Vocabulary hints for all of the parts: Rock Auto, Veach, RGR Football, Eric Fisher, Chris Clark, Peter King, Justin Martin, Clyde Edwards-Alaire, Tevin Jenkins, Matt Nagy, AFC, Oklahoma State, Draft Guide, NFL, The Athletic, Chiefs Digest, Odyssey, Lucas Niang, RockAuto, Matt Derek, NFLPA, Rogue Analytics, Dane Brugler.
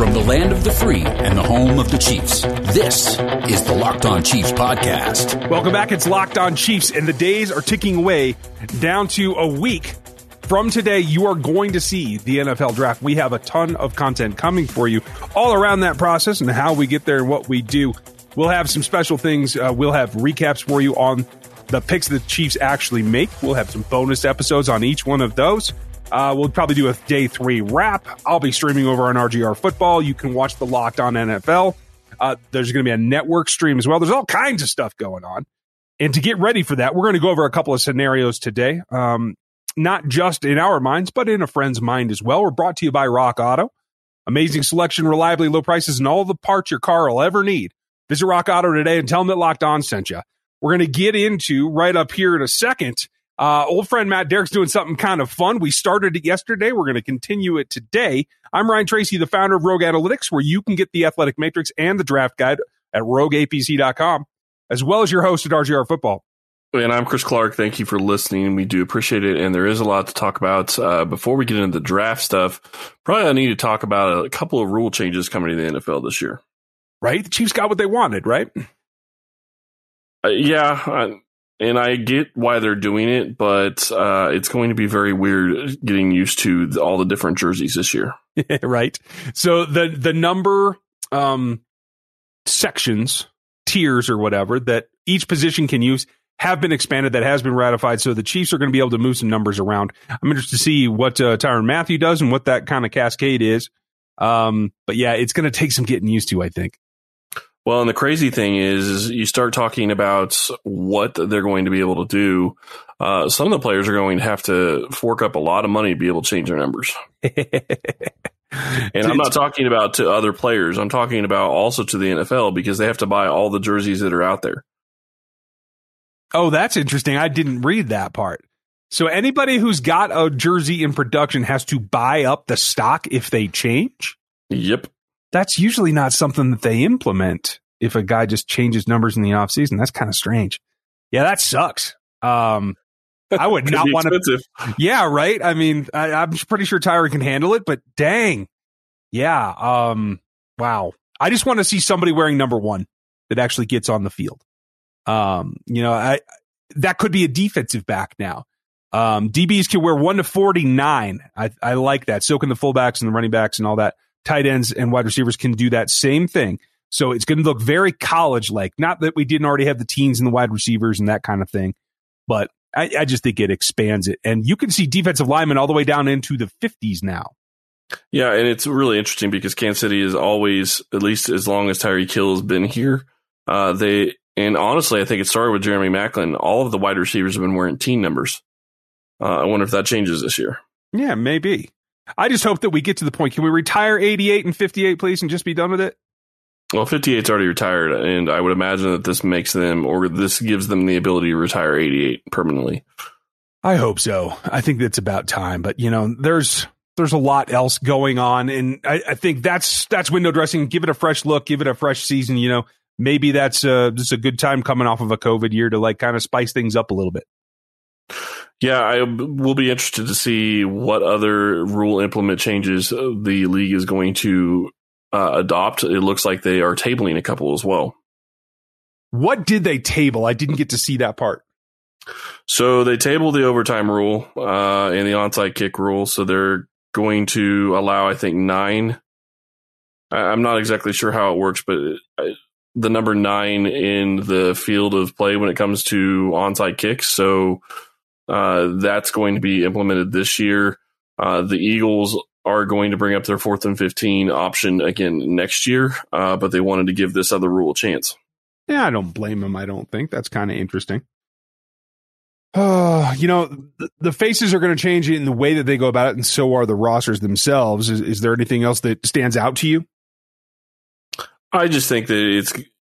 From the land of the free and the home of the Chiefs, this is the Locked on Chiefs podcast. Welcome back. It's Locked on Chiefs, and the days are ticking away down to a week. From today, you are going to see the NFL draft. We have a ton of content coming for you all around that process and how we get there and what we do. We'll have some special things. We'll have recaps for you on the picks the Chiefs actually make. We'll have some bonus episodes on each one of those. We'll probably do a day three wrap. I'll be streaming over on RGR Football. You can watch the Locked on NFL. There's going to be a network stream as well. There's all kinds of stuff going on. And to get ready for that, we're going to go over a couple of scenarios today. Not just in our minds, but in a friend's mind as well. We're brought to you by Rock Auto. Amazing selection, reliably low prices, and all the parts your car will ever need. Visit Rock Auto today and tell them that Locked On sent you. We're going to get into right up here in a second. Old friend Matt Derek's doing something kind of fun. We started it yesterday. We're going to continue it today. I'm Ryan Tracy, the founder of Rogue Analytics, where you can get the Athletic Matrix and the Draft Guide at RogueAPC.com, as well as your host at RGR Football. And I'm Chris Clark. Thank you for listening. We do appreciate it. And there is a lot to talk about. Before we get into the draft stuff, probably I need to talk about a couple of rule changes coming to the NFL this year. Right? The Chiefs got what they wanted, right? And I get why they're doing it, but it's going to be very weird getting used to all the different jerseys this year. Right. So the number sections, tiers or whatever that each position can use have been expanded. That has been ratified. So the Chiefs are going to be able to move some numbers around. I'm interested to see what Tyrann Mathieu does and what that kind of cascade is. But yeah, it's going to take some getting used to, I think. Well, and the crazy thing is you start talking about what they're going to be able to do. Some of the players are going to have to fork up a lot of money to be able to change their numbers. And I'm not talking about to other players. I'm talking about also to the NFL because they have to buy all the jerseys that are out there. Oh, that's interesting. I didn't read that part. So anybody who's got a jersey in production has to buy up the stock if they change? Yep. That's usually not something that they implement if a guy just changes numbers in the offseason. That's kind of strange. Yeah, that sucks. I would not want to. Yeah, right. I mean, I'm pretty sure Tyrann can handle it, but dang. Yeah. Wow. I just want to see somebody wearing number one that actually gets on the field. That could be a defensive back now. DBs can wear 1 to 49. I like that. So can the fullbacks and the running backs and all that. Tight ends and wide receivers can do that same thing. So it's going to look very college-like. Not that we didn't already have the teens and the wide receivers and that kind of thing, but I just think it expands it. And you can see defensive linemen all the way down into the 50s now. Yeah, and it's really interesting because Kansas City is always, at least as long as Tyreek Hill has been here, And honestly, I think it started with Jeremy Maclin. All of the wide receivers have been wearing teen numbers. I wonder if that changes this year. Yeah, maybe. I just hope that we get to the point. Can we retire 88 and 58, please, and just be done with it? Well, 58's already retired, and I would imagine that this makes them, or this gives them the ability to retire 88 permanently. I hope so. I think that's about time. But, you know, there's a lot else going on, and I think that's window dressing. Give it a fresh look. Give it a fresh season, you know. Maybe that's just a good time coming off of a COVID year to like kind of spice things up a little bit. Yeah, I will be interested to see what other rule implement changes the league is going to adopt. It looks like they are tabling a couple as well. What did they table? I didn't get to see that part. So they tabled the overtime rule and the onside kick rule. So they're going to allow, I think, 9. I'm not exactly sure how it works, but the number 9 in the field of play when it comes to onside kicks. So that's going to be implemented this year. The Eagles are going to bring up their 4th and 15 option again next year, but they wanted to give this other rule a chance. Yeah, I don't blame them. I don't think that's kind of interesting. You know, the faces are going to change in the way that they go about it, and so are the rosters themselves. Is there anything else that stands out to you? I just think that it's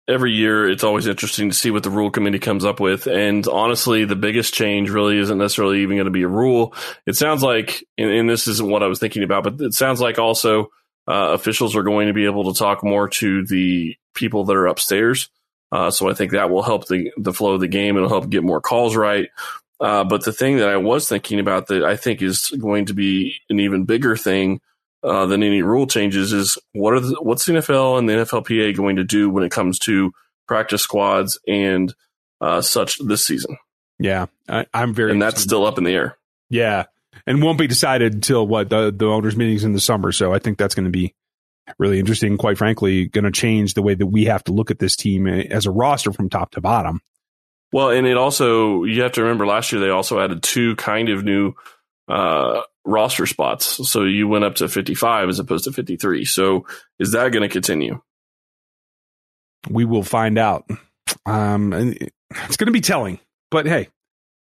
every year it's always interesting to see what the rule committee comes up with. And honestly, the biggest change really isn't necessarily even going to be a rule. It sounds like, and this isn't what I was thinking about, but it sounds like also officials are going to be able to talk more to the people that are upstairs. So I think that will help the flow of the game. It'll help get more calls right. But the thing that I was thinking about that I think is going to be an even bigger thing than any rule changes is what's the NFL and the NFLPA going to do when it comes to practice squads and such this season? Yeah, I'm very. And that's still up in the air. Yeah, and won't be decided until the owners' meetings in the summer. So I think that's going to be really interesting. Quite frankly, going to change the way that we have to look at this team as a roster from top to bottom. Well, and it also, you have to remember last year, they also added two kind of new roster spots. So you went up to 55 as opposed to 53. So is that going to continue? We will find out. And it's going to be telling, but hey,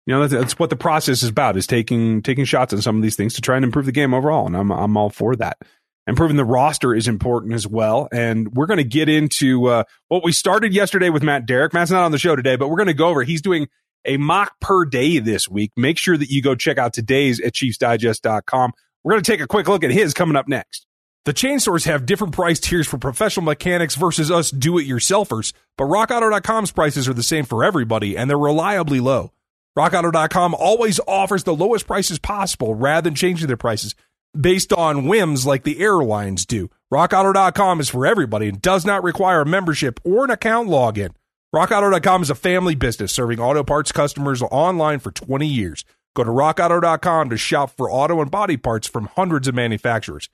you know, that's what the process is about, is taking shots on some of these things to try and improve the game overall. And I'm all for that. Improving the roster is important as well. And we're going to get into what we started yesterday with Matt Derek. Matt's not on the show today, but we're going to go over. He's doing a mock per day this week. Make sure that you go check out today's at ChiefsDigest.com. We're going to take a quick look at his coming up next. The chain stores have different price tiers for professional mechanics versus us do-it-yourselfers, but RockAuto.com's prices are the same for everybody, and they're reliably low. RockAuto.com always offers the lowest prices possible rather than changing their prices based on whims like the airlines do. RockAuto.com is for everybody and does not require a membership or an account login. RockAuto.com is a family business serving auto parts customers online for 20 years. Go to RockAuto.com to shop for auto and body parts from hundreds of manufacturers.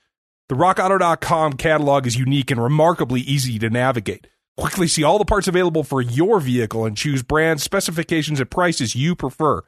The RockAuto.com catalog is unique and remarkably easy to navigate. Quickly see all the parts available for your vehicle and choose brands, specifications, and prices you prefer.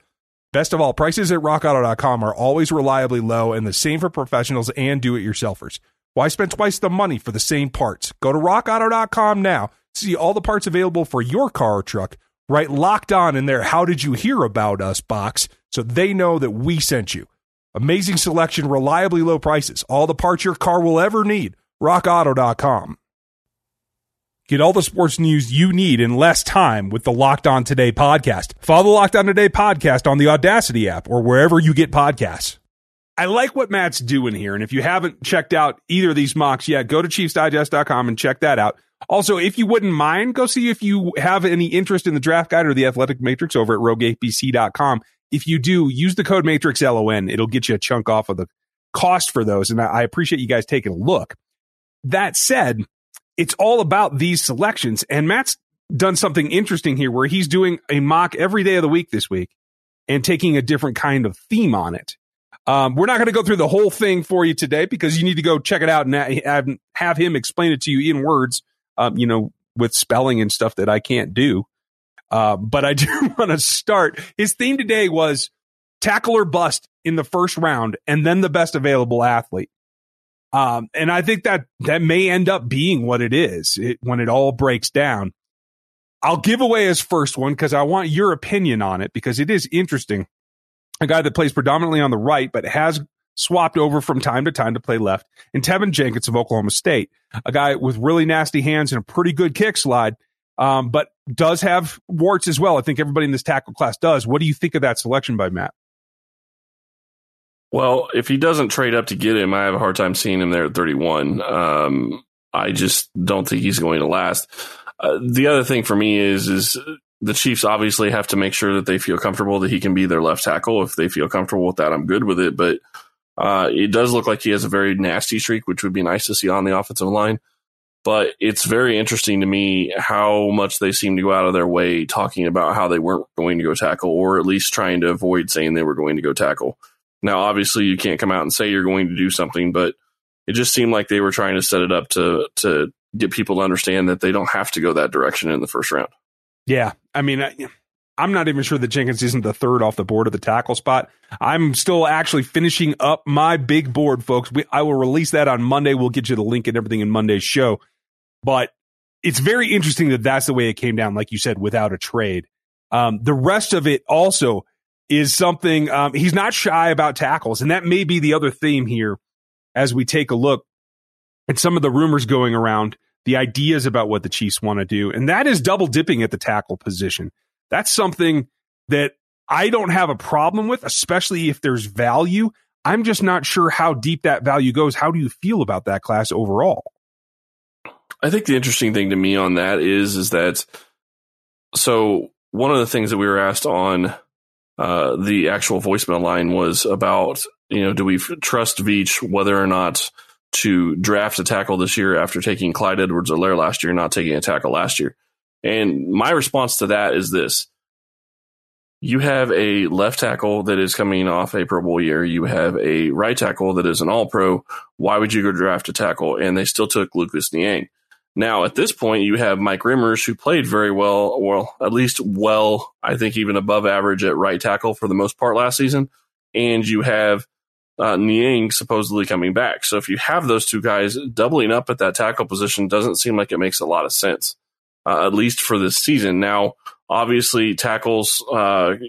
Best of all, prices at rockauto.com are always reliably low and the same for professionals and do-it-yourselfers. Why spend twice the money for the same parts? Go to rockauto.com now. See all the parts available for your car or truck. Write Locked On in their How Did You Hear About Us box so they know that we sent you. Amazing selection, reliably low prices, all the parts your car will ever need. rockauto.com. Get all the sports news you need in less time with the Locked On Today podcast. Follow the Locked On Today podcast on the Audacity app or wherever you get podcasts. I like what Matt's doing here, and if you haven't checked out either of these mocks yet, go to ChiefsDigest.com and check that out. Also, if you wouldn't mind, go see if you have any interest in the Draft Guide or the Athletic Matrix over at RogueAPC.com. If you do, use the code MATRIXLON. It'll get you a chunk off of the cost for those, and I appreciate you guys taking a look. That said, it's all about these selections, and Matt's done something interesting here where he's doing a mock every day of the week this week and taking a different kind of theme on it. We're not going to go through the whole thing for you today because you need to go check it out and have him explain it to you in words, with spelling and stuff that I can't do. But I do want to start. His theme today was tackle or bust in the first round and then the best available athlete. And I think that may end up being what it is when it all breaks down. I'll give away his first one because I want your opinion on it because it is interesting. A guy that plays predominantly on the right but has swapped over from time to time to play left, and Tevin Jenkins of Oklahoma State, a guy with really nasty hands and a pretty good kick slide, but does have warts as well. I think everybody in this tackle class does. What do you think of that selection by Matt? Well, if he doesn't trade up to get him, I have a hard time seeing him there at 31. I just don't think he's going to last. The other thing for me is the Chiefs obviously have to make sure that they feel comfortable that he can be their left tackle. If they feel comfortable with that, I'm good with it. But it does look like he has a very nasty streak, which would be nice to see on the offensive line. But it's very interesting to me how much they seem to go out of their way talking about how they weren't going to go tackle, or at least trying to avoid saying they were going to go tackle. Now, obviously, you can't come out and say you're going to do something, but it just seemed like they were trying to set it up to get people to understand that they don't have to go that direction in the first round. Yeah, I mean, I'm not even sure that Jenkins isn't the third off the board of the tackle spot. I'm still actually finishing up my big board, folks. I will release that on Monday. We'll get you the link and everything in Monday's show. But it's very interesting that that's the way it came down, like you said, without a trade. The rest of it also is something. He's not shy about tackles, and that may be the other theme here as we take a look at some of the rumors going around, the ideas about what the Chiefs want to do, and that is double dipping at the tackle position. That's something that I don't have a problem with, especially if there's value. I'm just not sure how deep that value goes. How do you feel about that class overall? I think the interesting thing to me on that is that, so one of the things that we were asked on the actual voicemail line was about, do we trust Veach, whether or not to draft a tackle this year after taking Clyde Edwards-Alaire last year, not taking a tackle last year. And my response to that is this. You have a left tackle that is coming off a Pro Bowl year. You have a right tackle that is an all-pro. Why would you go draft a tackle? And they still took Lucas Niang. Now, at this point, you have Mike Rimmers, who played very well, or at least well, I think even above average at right tackle for the most part last season. And you have Niang supposedly coming back. So if you have those two guys, doubling up at that tackle position doesn't seem like it makes a lot of sense, at least for this season. Now, obviously, tackles are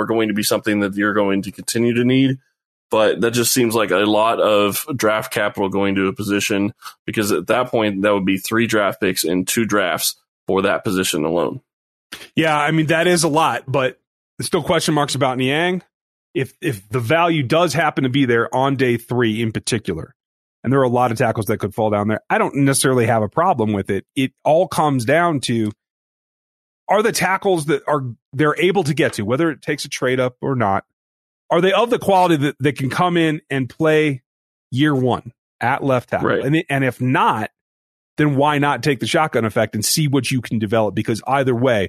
going to be something that you're going to continue to need. But that just seems like a lot of draft capital going to a position, because at that point, that would be 3 draft picks and 2 drafts for that position alone. Yeah, I mean, that is a lot, but still question marks about Niang. If the value does happen to be there on day 3 in particular, and there are a lot of tackles that could fall down there, I don't necessarily have a problem with it. It all comes down to, are the tackles that they're able to get to, whether it takes a trade up or not, are they of the quality that they can come in and play year one at left tackle? Right. And if not, then why not take the shotgun effect and see what you can develop? Because either way,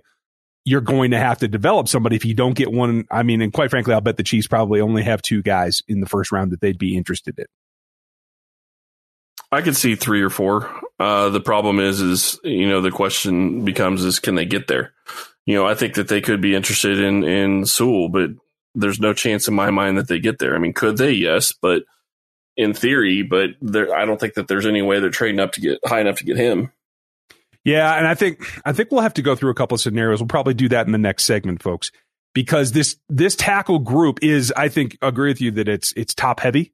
you're going to have to develop somebody if you don't get one. I mean, and quite frankly, I'll bet the Chiefs probably only have 2 guys in the first round that they'd be interested in. I could see 3 or 4. The problem is the question becomes is, can they get there? You know, I think that they could be interested in Sewell, but there's no chance in my mind that they get there. I mean, could they? Yes, but in theory, but I don't think that there's any way they're trading up to get high enough to get him. Yeah. And I think we'll have to go through a couple of scenarios. We'll probably do that in the next segment, folks, because this tackle group is, I think, agree with you that it's top heavy,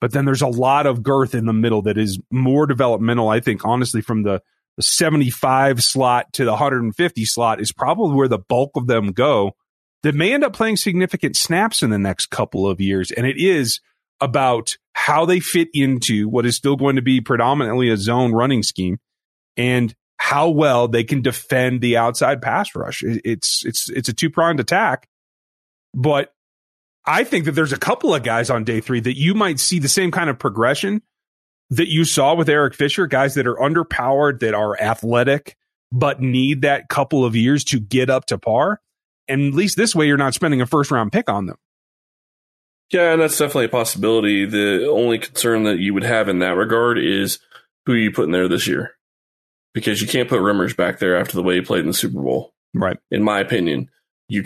but then there's a lot of girth in the middle that is more developmental. I think, honestly, from the 75 slot to the 150 slot is probably where the bulk of them go, that may end up playing significant snaps in the next couple of years. And it is about how they fit into what is still going to be predominantly a zone running scheme and how well they can defend the outside pass rush. It's a two-pronged attack. But I think that there's a couple of guys on day 3 that you might see the same kind of progression that you saw with Eric Fisher, guys that are underpowered, that are athletic, but need that couple of years to get up to par. And at least this way, you're not spending a first-round pick on them. Yeah, and that's definitely a possibility. The only concern that you would have in that regard is who you put in there this year, because you can't put Rimmers back there after the way he played in the Super Bowl. Right. In my opinion, I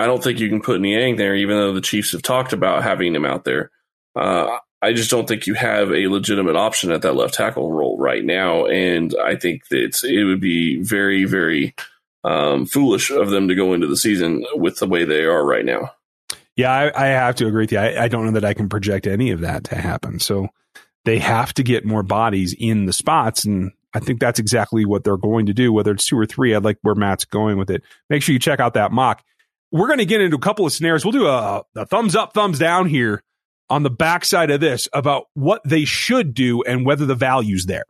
don't think you can put Niang there, even though the Chiefs have talked about having him out there. I just don't think you have a legitimate option at that left tackle role right now, and I think that it would be very, very foolish of them to go into the season with the way they are right now. Yeah, I have to agree with you. I don't know that I can project any of that to happen. So they have to get more bodies in the spots. And I think that's exactly what they're going to do, whether it's 2 or 3. I like where Matt's going with it. Make sure you check out that mock. We're going to get into a couple of scenarios. We'll do a thumbs up, thumbs down here on the backside of this about what they should do and whether the value's there.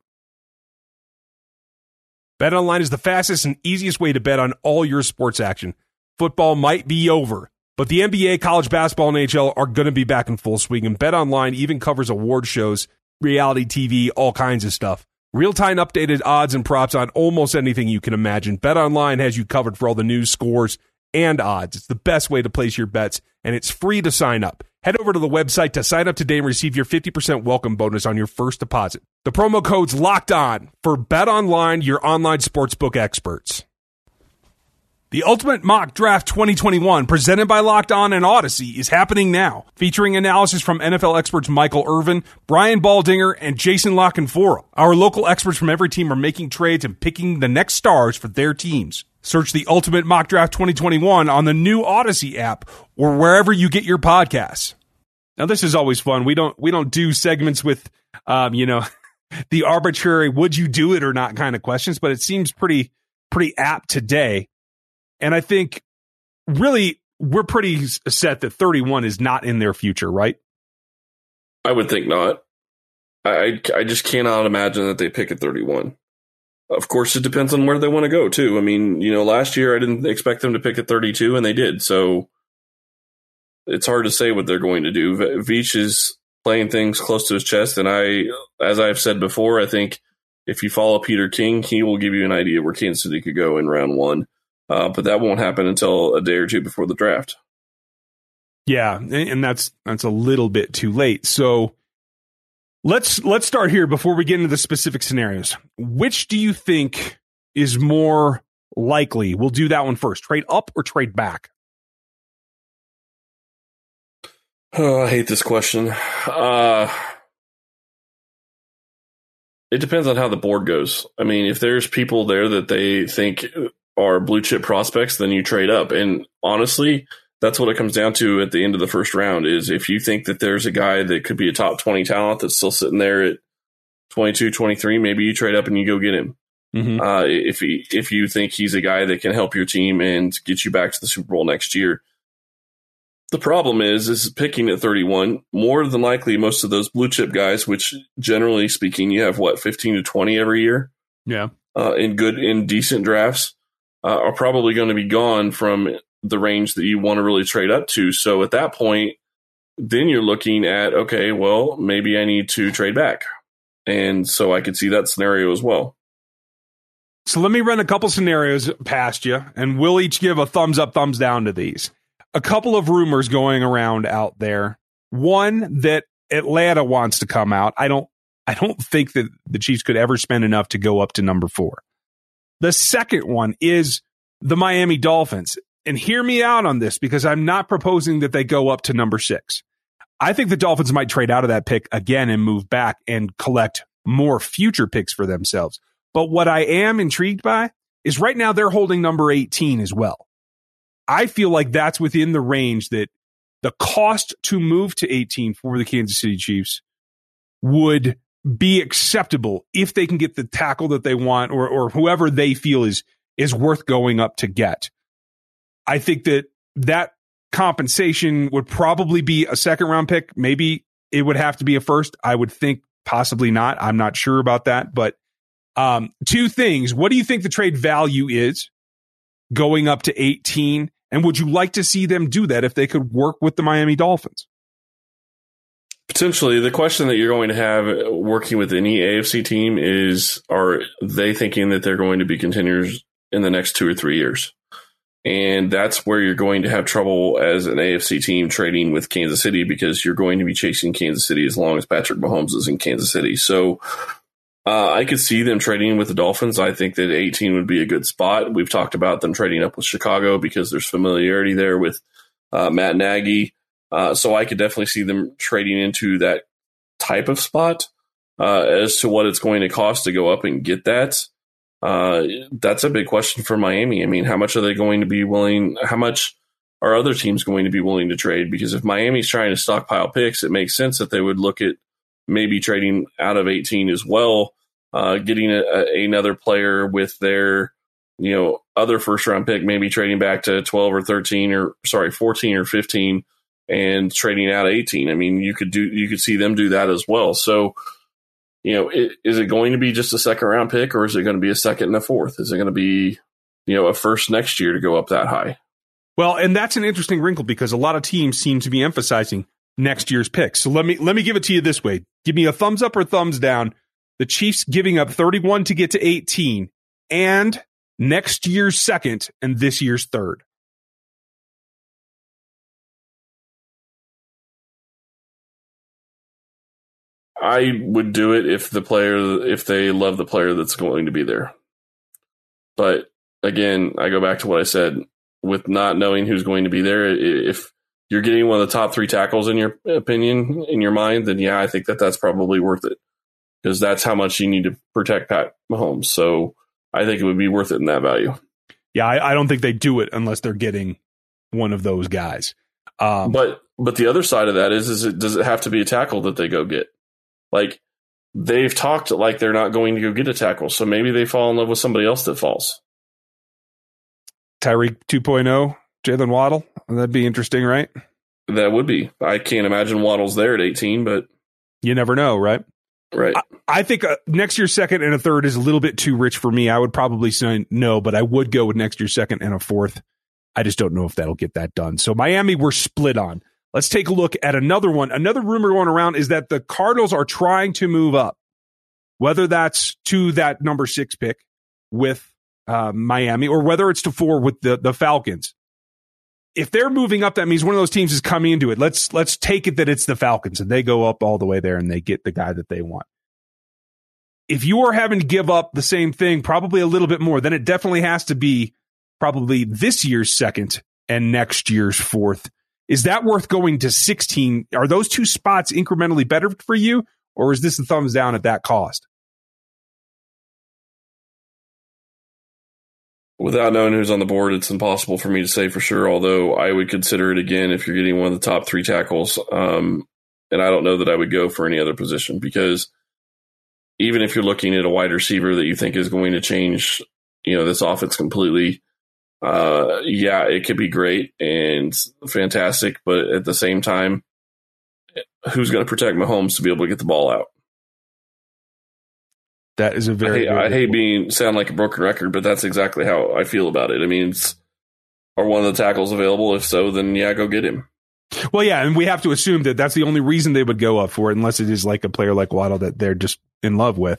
BetOnline is the fastest and easiest way to bet on all your sports action. Football might be over, but the NBA, college basketball, and NHL are going to be back in full swing, and BetOnline even covers award shows, reality TV, all kinds of stuff. Real-time updated odds and props on almost anything you can imagine. BetOnline has you covered for all the news, scores, and odds. It's the best way to place your bets, and it's free to sign up. Head over to the website to sign up today and receive your 50% welcome bonus on your first deposit. The promo code's Locked On for BetOnline, your online sportsbook experts. The Ultimate Mock Draft 2021, presented by Locked On and Odyssey, is happening now, featuring analysis from NFL experts Michael Irvin, Brian Baldinger, and Jason Lockenfora. Our local experts from every team are making trades and picking the next stars for their teams. Search the Ultimate Mock Draft 2021 on the new Odyssey app or wherever you get your podcasts. Now, this is always fun. We don't do segments with, the arbitrary "would you do it or not" kind of questions, but it seems pretty apt today. And I think really we're pretty set that 31 is not in their future, right? I would think not. I just cannot imagine that they pick at 31. Of course, it depends on where they want to go, too. I mean, last year I didn't expect them to pick at 32, and they did. So it's hard to say what they're going to do. Veach is playing things close to his chest, and I as I've said before, I think if you follow Peter King, he will give you an idea where Kansas City could go in round one. But that won't happen until a day or two before the draft. Yeah, and that's a little bit too late. So let's start here before we get into the specific scenarios. Which do you think is more likely? We'll do that one first. Trade up or trade back? Oh, I hate this question. It depends on how the board goes. I mean, if there's people there that they think are blue chip prospects, then you trade up. And honestly, that's what it comes down to at the end of the first round is if you think that there's a guy that could be a top 20 talent that's still sitting there at 22, 23, maybe you trade up and you go get him. Mm-hmm. If you think he's a guy that can help your team and get you back to the Super Bowl next year. The problem is picking at 31, more than likely most of those blue chip guys, which generally speaking, you have what, 15 to 20 every year? Yeah. In decent drafts are probably going to be gone from the range that you want to really trade up to. So at that point, then you're looking at, okay, well, maybe I need to trade back. And so I could see that scenario as well. So let me run a couple scenarios past you, and we'll each give a thumbs up, thumbs down to these. A couple of rumors going around out there. One, that Atlanta wants to come out. I don't think that the Chiefs could ever spend enough to go up to number 4. The second one is the Miami Dolphins. And hear me out on this because I'm not proposing that they go up to number 6. I think the Dolphins might trade out of that pick again and move back and collect more future picks for themselves. But what I am intrigued by is right now they're holding number 18 as well. I feel like that's within the range that the cost to move to 18 for the Kansas City Chiefs would be acceptable if they can get the tackle that they want or whoever they feel is worth going up to get. I think that compensation would probably be a second round pick. Maybe it would have to be a first. I would think possibly not. I'm not sure about that. But two things. What do you think the trade value is going up to 18? And would you like to see them do that if they could work with the Miami Dolphins? Potentially. The question that you're going to have working with any AFC team is, are they thinking that they're going to be contenders in the next 2 or 3 years? And that's where you're going to have trouble as an AFC team trading with Kansas City because you're going to be chasing Kansas City as long as Patrick Mahomes is in Kansas City. So I could see them trading with the Dolphins. I think that 18 would be a good spot. We've talked about them trading up with Chicago because there's familiarity there with Matt Nagy. So I could definitely see them trading into that type of spot. As to what it's going to cost to go up and get that, that's a big question for Miami. I mean, how much are they going to be willing? How much are other teams going to be willing to trade? Because if Miami's trying to stockpile picks, it makes sense that they would look at maybe trading out of 18 as well, getting another player with their, other first round pick, maybe trading back to 12 or 13 or 14 or 15 and trading out 18. I mean, you could see them do that as well. So, is it going to be just a second round pick or is it going to be a second and a fourth? Is it going to be, a first next year to go up that high? Well, and that's an interesting wrinkle because a lot of teams seem to be emphasizing next year's picks. So let me give it to you this way. Give me a thumbs up or thumbs down. The Chiefs giving up 31 to get to 18 and next year's second and this year's third. I would do it if they love the player that's going to be there. But again, I go back to what I said with not knowing who's going to be there. If you're getting one of the top 3 tackles in your opinion, in your mind, then yeah, I think that's probably worth it because that's how much you need to protect Pat Mahomes. So I think it would be worth it in that value. Yeah. I don't think they do it unless they're getting one of those guys. But the other side of that is does it have to be a tackle that they go get? Like, they've talked like they're not going to go get a tackle, so maybe they fall in love with somebody else that falls. Tyreek 2.0, Jalen Waddle, that'd be interesting, right? That would be. I can't imagine Waddle's there at 18, but... You never know, right? Right. I think next year's second and a third is a little bit too rich for me. I would probably say no, but I would go with next year's second and a fourth. I just don't know if that'll get that done. So Miami, we're split on. Let's take a look at another one. Another rumor going around is that the Cardinals are trying to move up. whether that's to that number 6 pick with Miami or whether it's to 4 with the Falcons. If they're moving up, that means one of those teams is coming into it. Let's take it that it's the Falcons and they go up all the way there and they get the guy that they want. If you are having to give up the same thing, probably a little bit more, then it definitely has to be probably this year's 2nd and next year's 4th. Is that worth going to 16? Are those 2 spots incrementally better for you, or is this a thumbs down at that cost? Without knowing who's on the board, it's impossible for me to say for sure, although I would consider it again if you're getting one of the top 3 tackles. And I don't know that I would go for any other position, because even if you're looking at a wide receiver that you think is going to change, this offense completely, it could be great and fantastic. But at the same time, who's going to protect Mahomes to be able to get the ball out? That is a very... I hate being sound like a broken record, but that's exactly how I feel about it. I mean, are one of the tackles available? If so, then go get him. Well, yeah, and we have to assume that that's the only reason they would go up for it, unless it is like a player like Waddle that they're just in love with.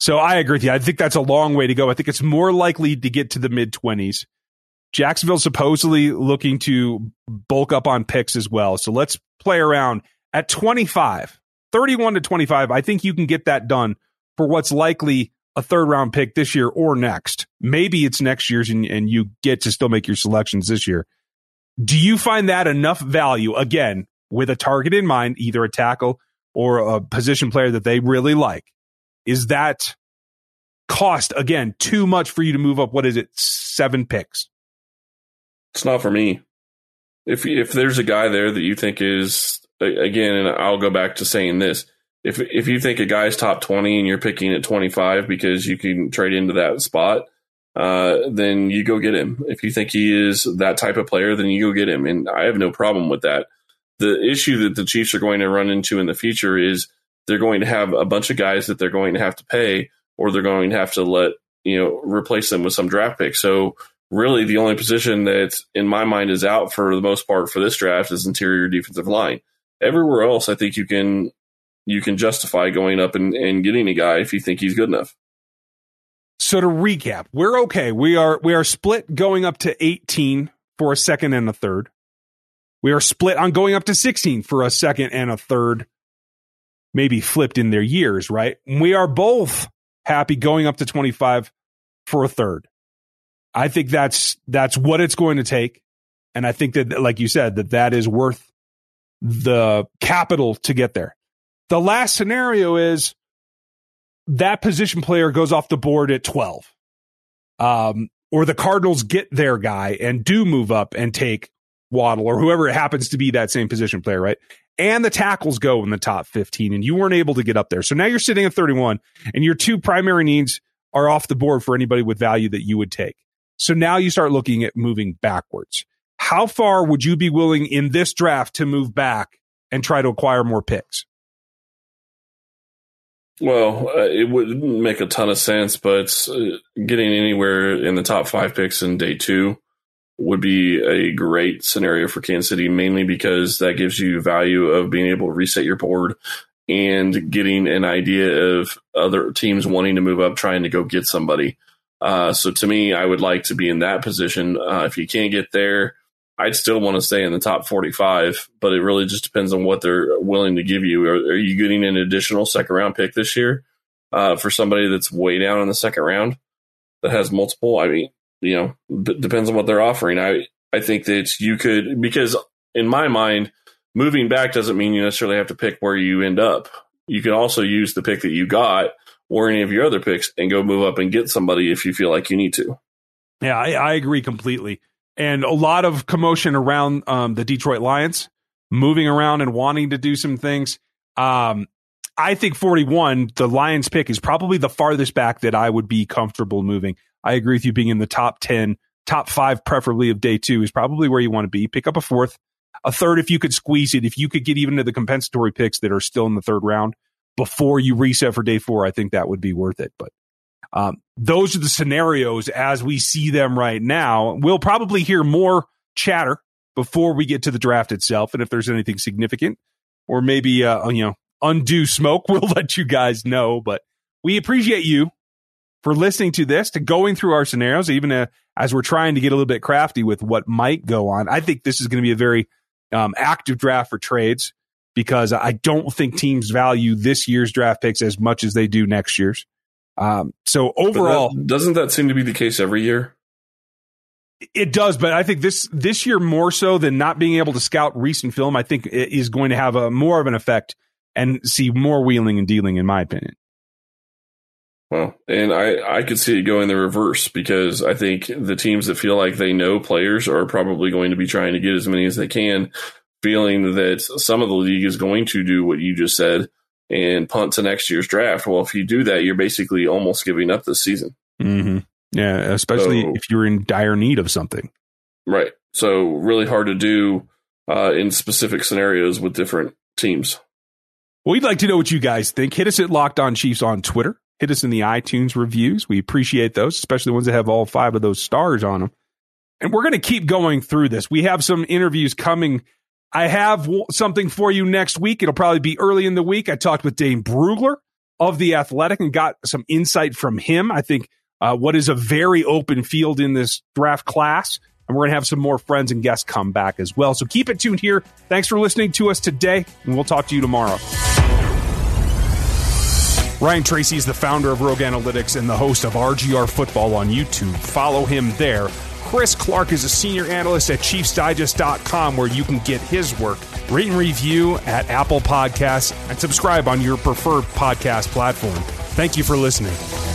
So I agree with you. I think that's a long way to go. I think it's more likely to get to the mid-20s. Jacksonville supposedly looking to bulk up on picks as well. So let's play around at 25, 31 to 25. I think you can get that done for what's likely a 3rd-round pick this year or next. Maybe it's next year's and you get to still make your selections this year. Do you find that enough value, again, with a target in mind, either a tackle or a position player that they really like? Is that cost, again, too much for you to move up? What is it, 7 picks? It's not for me. If there's a guy there that you think is, again, and I'll go back to saying this, if you think a guy's top 20 and you're picking at 25 because you can trade into that spot, then you go get him. If you think he is that type of player, then you go get him. And I have no problem with that. The issue that the Chiefs are going to run into in the future is they're going to have a bunch of guys that they're going to have to pay, or they're going to have to let, replace them with some draft pick. So really the only position that in my mind is out for the most part for this draft is interior defensive line. Everywhere else, I think you can justify going up and getting a guy if you think he's good enough. So to recap, we're okay. We are split going up to 18 for a 2nd and a 3rd. We are split on going up to 16 for a 2nd and a 3rd. Maybe flipped in their years, right? We are both happy going up to 25 for a 3rd. I think that's what it's going to take. And I think that, like you said, that is worth the capital to get there. The last scenario is that position player goes off the board at 12. Or the Cardinals get their guy and do move up and take Waddle or whoever it happens to be, that same position player, right? And the tackles go in the top 15, and you weren't able to get up there. So now you're sitting at 31, and your 2 primary needs are off the board for anybody with value that you would take. So now you start looking at moving backwards. How far would you be willing in this draft to move back and try to acquire more picks? Well, it wouldn't make a ton of sense, but getting anywhere in the top 5 picks in day 2 would be a great scenario for Kansas City, mainly because that gives you value of being able to reset your board and getting an idea of other teams wanting to move up, trying to go get somebody. So to me, I would like to be in that position. If you can't get there, I'd still want to stay in the top 45, but it really just depends on what they're willing to give you. Are you getting an additional 2nd-round pick this year for somebody that's way down in the 2nd round that has multiple? I mean, depends on what they're offering. I think that you could, because in my mind, moving back doesn't mean you necessarily have to pick where you end up. You can also use the pick that you got or any of your other picks and go move up and get somebody if you feel like you need to. Yeah, I agree completely. And a lot of commotion around the Detroit Lions moving around and wanting to do some things. I think 41, the Lions pick, is probably the farthest back that I would be comfortable moving. I agree with you, being in the top 10, top 5, preferably of day 2, is probably where you want to be. Pick up a 4th, a 3rd if you could squeeze it. If you could get even to the compensatory picks that are still in the 3rd round before you reset for day 4, I think that would be worth it. But those are the scenarios as we see them right now. We'll probably hear more chatter before we get to the draft itself. And if there's anything significant or maybe undue smoke, we'll let you guys know. But we appreciate you for listening to this, to going through our scenarios, even as we're trying to get a little bit crafty with what might go on. I think this is going to be a very active draft for trades, because I don't think teams value this year's draft picks as much as they do next year's. So overall, doesn't that seem to be the case every year? It does, but I think this year, more so than not being able to scout recent film, I think it is going to have a more of an effect and see more wheeling and dealing, in my opinion. Well, and I could see it going the reverse, because I think the teams that feel like they know players are probably going to be trying to get as many as they can, feeling that some of the league is going to do what you just said and punt to next year's draft. Well, if you do that, you're basically almost giving up this season. Mm-hmm. Yeah, especially if you're in dire need of something. Right. So really hard to do in specific scenarios with different teams. Well, we'd like to know what you guys think. Hit us at Locked On Chiefs on Twitter. Hit us in the iTunes reviews. We appreciate those, especially the ones that have all 5 of those stars on them. And we're going to keep going through this. We have some interviews coming. I have something for you next week. It'll probably be early in the week. I talked with Dane Brugler of The Athletic and got some insight from him. I think what is a very open field in this draft class. And we're going to have some more friends and guests come back as well. So keep it tuned here. Thanks for listening to us today, and we'll talk to you tomorrow. Ryan Tracy is the founder of Rogue Analytics and the host of RGR Football on YouTube. Follow him there. Chris Clark is a senior analyst at ChiefsDigest.com, where you can get his work. Rate and review at Apple Podcasts and subscribe on your preferred podcast platform. Thank you for listening.